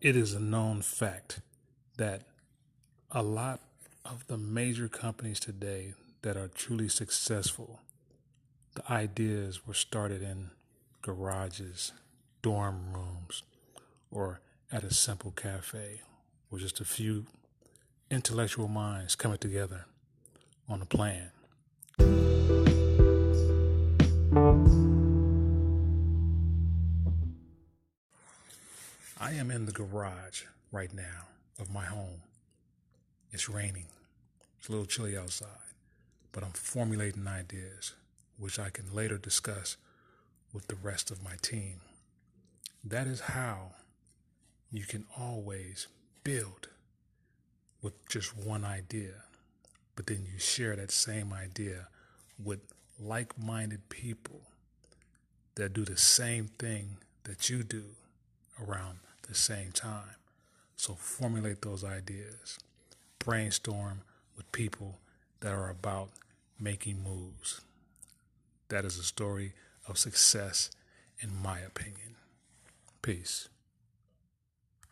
it is a known fact that a lot of the major companies today that are truly successful, the ideas were started in garages, dorm rooms, or at a simple cafe, or just a few intellectual minds coming together on a plan. I am in the garage right now of my home. It's raining. It's a little chilly outside, but I'm formulating ideas, which I can later discuss with the rest of my team. That is how you can always build with just one idea, but then you share that same idea with like-minded people that do the same thing that you do around the same time. So formulate those ideas. Brainstorm with people that are about making moves. That is a story of success, in my opinion. Peace.